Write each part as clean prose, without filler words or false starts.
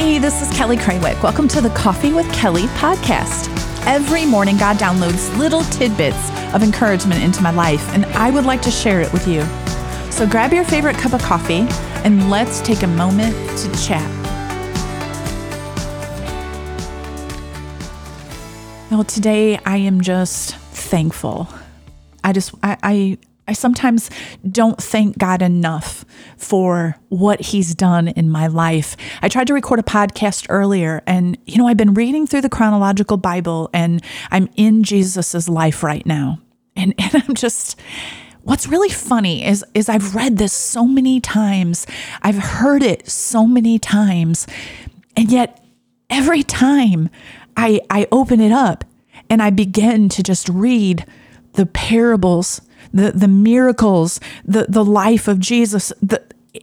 Hey, this is Kelly Craywick. Welcome to the Coffee with Kelly podcast. Every morning, God downloads little tidbits of encouragement into my life, and I would like to share it with you. So grab your favorite cup of coffee, and let's take a moment to chat. Well, today I am just thankful. I sometimes don't thank God enough for what he's done in my life. I tried to record a podcast earlier and, I've been reading through the Chronological Bible and I'm in Jesus's life right now. And I'm just, what's really funny is I've read this so many times. I've heard it so many times. And yet every time I open it up and I begin to just read the parables, the miracles, the life of Jesus,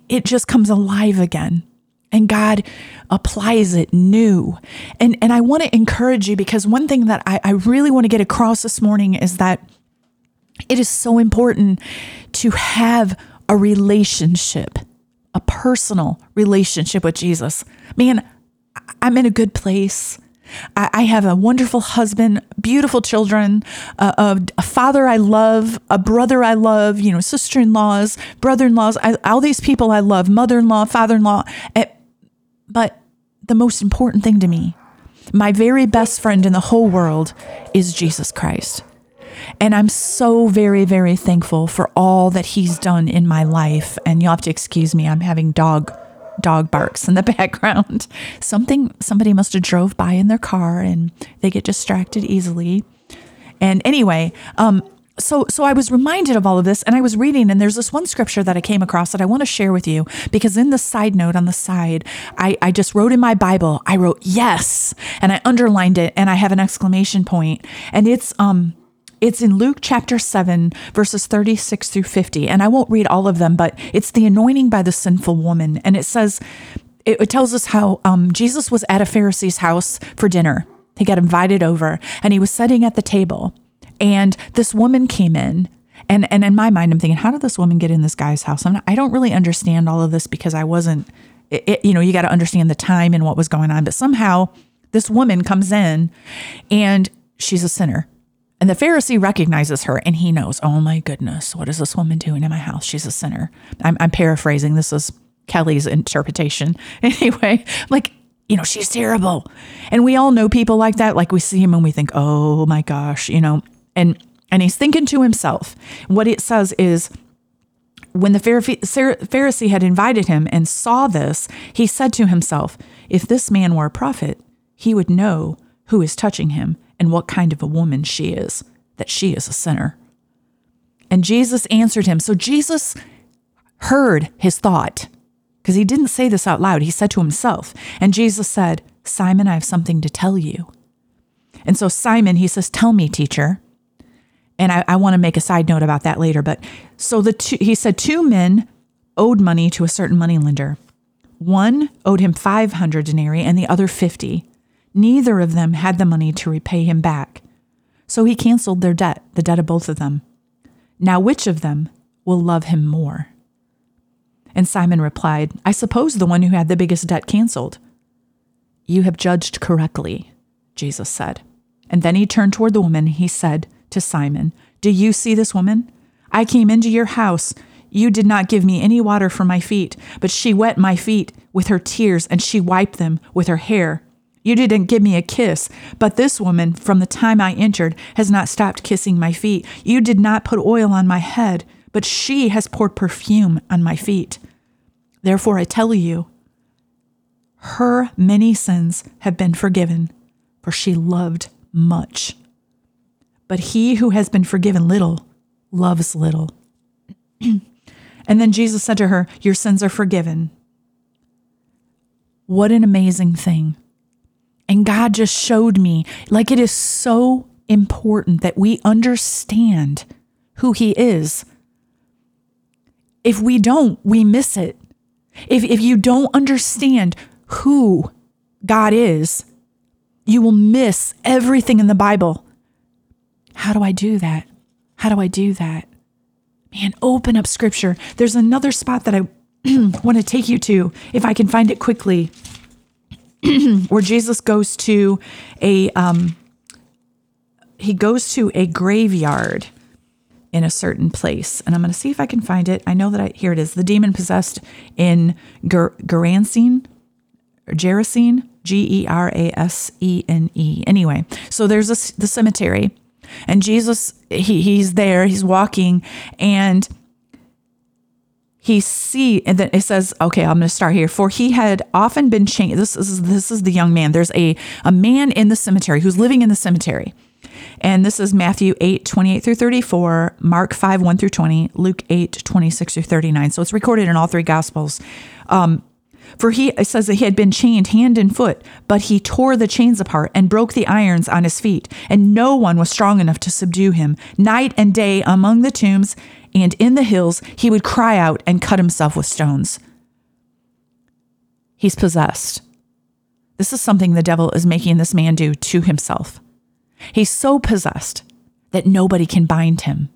it just comes alive again. And God applies it new. And I want to encourage you, because one thing that I really want to get across this morning is that it is so important to have a relationship, a personal relationship with Jesus. Man, I'm in a good place. I have a wonderful husband, beautiful children, a father I love, a brother I love, sister-in-laws, brother-in-laws, all these people I love, mother-in-law, father-in-law. But the most important thing to me, my very best friend in the whole world is Jesus Christ. And I'm so very, very thankful for all that he's done in my life. And you'll have to excuse me, I'm having dog barks in the background. Somebody must have drove by in their car and they get distracted easily. And anyway, so I was reminded of all of this and I was reading, and there's this one scripture that I came across that I want to share with you, because in the side note on the side, I just wrote in my Bible, I wrote yes, and I underlined it and I have an exclamation point. And it's in Luke chapter 7, verses 36 through 50. And I won't read all of them, but it's the anointing by the sinful woman. And it says, it tells us how Jesus was at a Pharisee's house for dinner. He got invited over and he was sitting at the table. And this woman came in. And in my mind, I'm thinking, how did this woman get in this guy's house? I don't really understand all of this, because I wasn't, you got to understand the time and what was going on. But somehow this woman comes in and she's a sinner. And the Pharisee recognizes her and he knows, oh my goodness, what is this woman doing in my house? She's a sinner. I'm paraphrasing. This is Kelly's interpretation. Anyway, she's terrible. And we all know people like that. Like, we see him and we think, oh my gosh, and he's thinking to himself. What it says is, when the Pharisee had invited him and saw this, he said to himself, if this man were a prophet, he would know who is touching him and what kind of a woman she is, that she is a sinner. And Jesus answered him. So Jesus heard his thought, because he didn't say this out loud. He said to himself, and Jesus said, Simon, I have something to tell you. And so Simon, he says, tell me, teacher. And I want to make a side note about that later. But so he said, two men owed money to a certain moneylender. One owed him 500 denarii and the other 50. Neither of them had the money to repay him back. So he canceled their debt, the debt of both of them. Now, which of them will love him more? And Simon replied, I suppose the one who had the biggest debt canceled. You have judged correctly, Jesus said. And then he turned toward the woman. He said to Simon, do you see this woman? I came into your house. You did not give me any water for my feet, but she wet my feet with her tears and she wiped them with her hair. You didn't give me a kiss, but this woman, from the time I entered, has not stopped kissing my feet. You did not put oil on my head, but she has poured perfume on my feet. Therefore, I tell you, her many sins have been forgiven, for she loved much. But he who has been forgiven little loves little. And then Jesus said to her, your sins are forgiven. What an amazing thing. And God just showed me, it is so important that we understand who he is. If we don't, we miss it. If you don't understand who God is, you will miss everything in the Bible. How do I do that? How do I do that? Man, open up scripture. There's another spot that I want to take you to, if I can find it quickly. where Jesus goes to a graveyard in a certain place. And I'm going to see if I can find it. I know that here it is. The demon possessed in Gerasene, Gerasene. Anyway, so there's the cemetery, and Jesus, he's there, he's walking, and and then it says, okay, I'm going to start here. For he had often been chained. This is the young man. There's a man in the cemetery who's living in the cemetery. And this is Matthew 8:28 through 34, Mark 5:1 through 20, Luke 8:26 through 39. So it's recorded in all three Gospels. It says that he had been chained hand and foot, but he tore the chains apart and broke the irons on his feet, and no one was strong enough to subdue him. Night and day among the tombs and in the hills, he would cry out and cut himself with stones. He's possessed. This is something the devil is making this man do to himself. He's so possessed that nobody can bind him.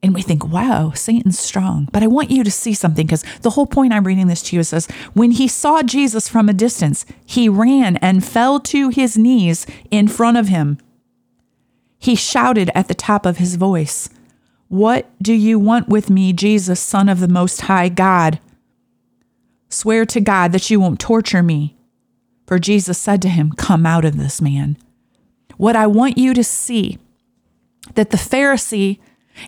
And we think, wow, Satan's strong. But I want you to see something, because the whole point I'm reading this to you says, when he saw Jesus from a distance, he ran and fell to his knees in front of him. He shouted at the top of his voice, "What do you want with me, Jesus, Son of the Most High God? Swear to God that you won't torture me." For Jesus said to him, "Come out of this man." What I want you to see, that the Pharisee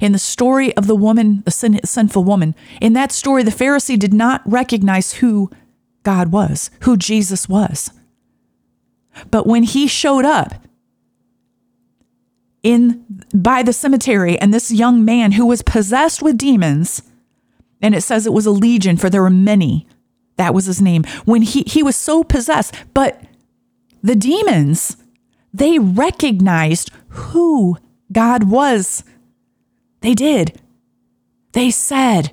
in the story of the woman, the sinful woman, in that story, the Pharisee did not recognize who God was, who Jesus was. But when he showed up by the cemetery, and this young man who was possessed with demons, and it says it was a legion, for there were many, that was his name. When he was so possessed, but the demons, they recognized who God was. They did. They said,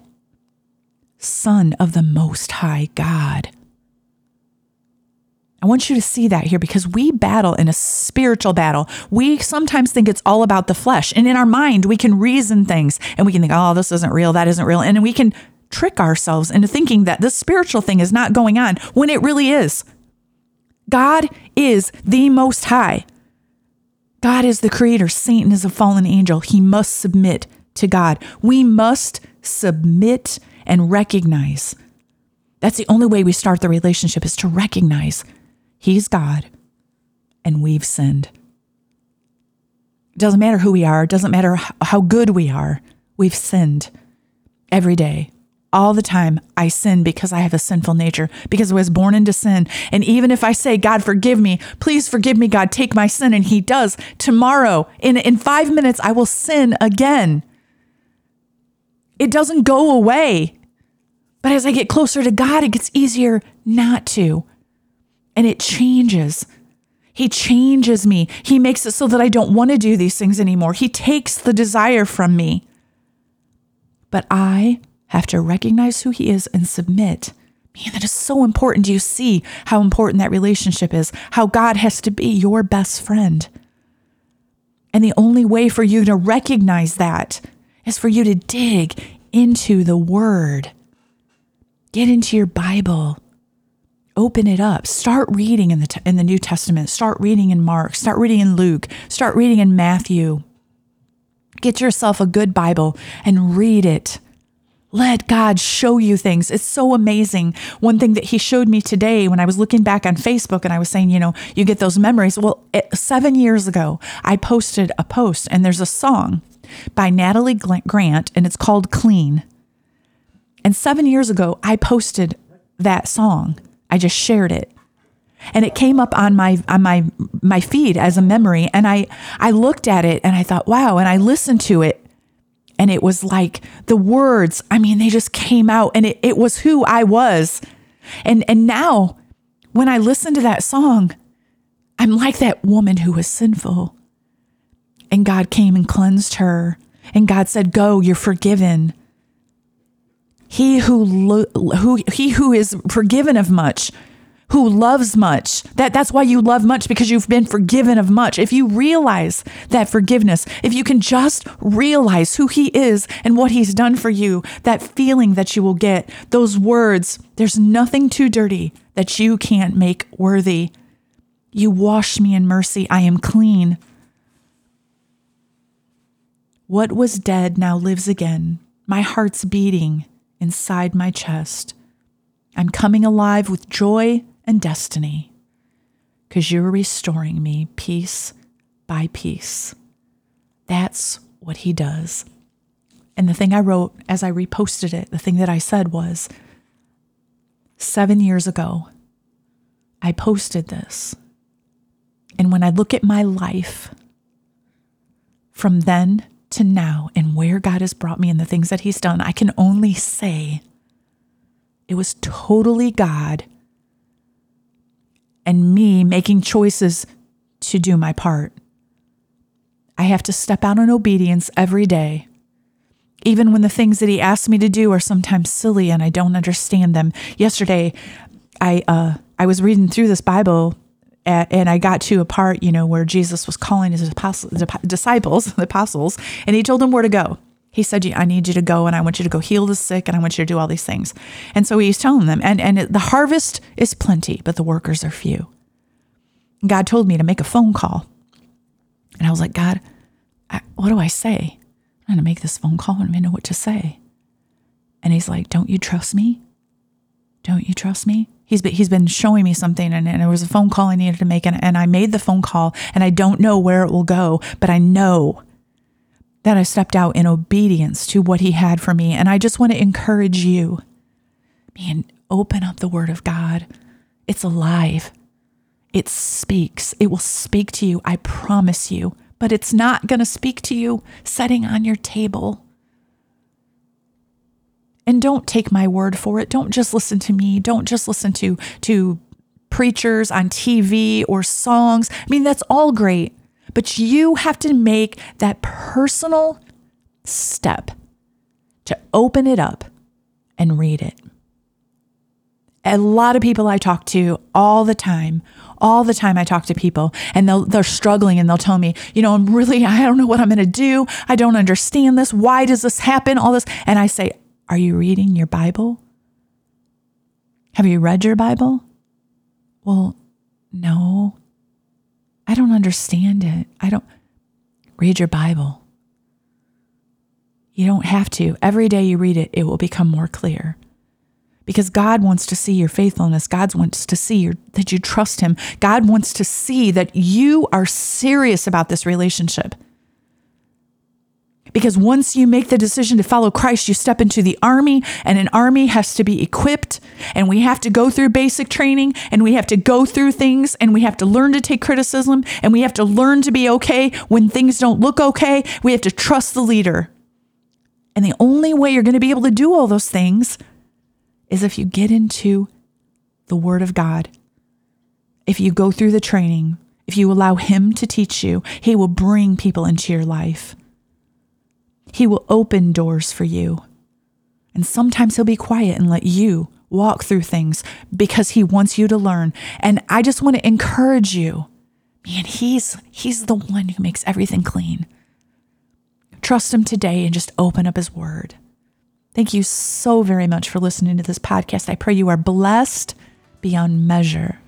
"Son of the Most High God." I want you to see that here, because we battle in a spiritual battle. We sometimes think it's all about the flesh. And in our mind, we can reason things, and we can think, oh, this isn't real, that isn't real. And we can trick ourselves into thinking that this spiritual thing is not going on when it really is. God is the Most High. God is the creator. Satan is a fallen angel. He must submit to God. We must submit and recognize. That's the only way we start the relationship, is to recognize he's God and we've sinned. It doesn't matter who we are. It doesn't matter how good we are. We've sinned every day. All the time, I sin because I have a sinful nature, because I was born into sin. And even if I say, "God, forgive me, please forgive me, God, take my sin," and he does, tomorrow, in 5 minutes, I will sin again. It doesn't go away. But as I get closer to God, it gets easier not to. And it changes. He changes me. He makes it so that I don't want to do these things anymore. He takes the desire from me. But I have to recognize who he is and submit. Man, that is so important. Do you see how important that relationship is? How God has to be your best friend. And the only way for you to recognize that is for you to dig into the Word. Get into your Bible. Open it up. Start reading in the New Testament. Start reading in Mark. Start reading in Luke. Start reading in Matthew. Get yourself a good Bible and read it. Let God show you things. It's so amazing. One thing that he showed me today when I was looking back on Facebook, and I was saying, you get those memories. Well, 7 years ago, I posted a post, and there's a song by Natalie Grant, and it's called "Clean." And 7 years ago, I posted that song. I just shared it. And it came up on my feed as a memory. And I looked at it, and I thought, wow. And I listened to it. And it was like the words, they just came out, and it was who I was. And now when I listen to that song, I'm like that woman who was sinful. And God came and cleansed her. And God said, "Go, you're forgiven." He who is forgiven of much, who loves much. That's why you love much, because you've been forgiven of much. If you realize that forgiveness, if you can just realize who he is and what he's done for you, that feeling that you will get, those words, there's nothing too dirty, that you can't make worthy. You wash me in mercy. I am clean. What was dead now lives again. My heart's beating inside my chest. I'm coming alive with joy and destiny, because you're restoring me piece by piece. That's what he does. And the thing I wrote as I reposted it, the thing that I said was, 7 years ago, I posted this. And when I look at my life from then to now and where God has brought me and the things that he's done, I can only say it was totally God and me making choices to do my part. I have to step out in obedience every day, even when the things that he asks me to do are sometimes silly and I don't understand them. Yesterday, I was reading through this Bible and I got to a part, where Jesus was calling his disciples, and he told them where to go. He said, I need you to go, and I want you to go heal the sick, and I want you to do all these things. And so he's telling them, and the harvest is plenty, but the workers are few. God told me to make a phone call. And I was like, God, what do I say? I'm going to make this phone call. I don't even know what to say. And he's like, don't you trust me? Don't you trust me? He's been showing me something, and there was a phone call I needed to make, and I made the phone call, and I don't know where it will go, but I know that I stepped out in obedience to what he had for me. And I just want to encourage you, man, open up the Word of God. It's alive. It speaks. It will speak to you, I promise you. But it's not going to speak to you sitting on your table. And don't take my word for it. Don't just listen to me. Don't just listen to preachers on TV or songs. I mean, that's all great. But you have to make that personal step to open it up and read it. A lot of people I talk to all the time I talk to people, and they're struggling, and they'll tell me, I don't know what I'm going to do. I don't understand this. Why does this happen? All this. And I say, are you reading your Bible? Have you read your Bible? Well, no, I don't understand it. I don't read your Bible. You don't have to. Every day you read it, it will become more clear. Because God wants to see your faithfulness. God wants to see that you trust him. God wants to see that you are serious about this relationship. Because once you make the decision to follow Christ, you step into the army, and an army has to be equipped, and we have to go through basic training, and we have to go through things, and we have to learn to take criticism, and we have to learn to be okay when things don't look okay. We have to trust the leader. And the only way you're going to be able to do all those things is if you get into the Word of God, if you go through the training, if you allow him to teach you. He will bring people into your life. He will open doors for you. And sometimes he'll be quiet and let you walk through things because he wants you to learn. And I just want to encourage you, man, he's the one who makes everything clean. Trust him today and just open up his Word. Thank you so very much for listening to this podcast. I pray you are blessed beyond measure.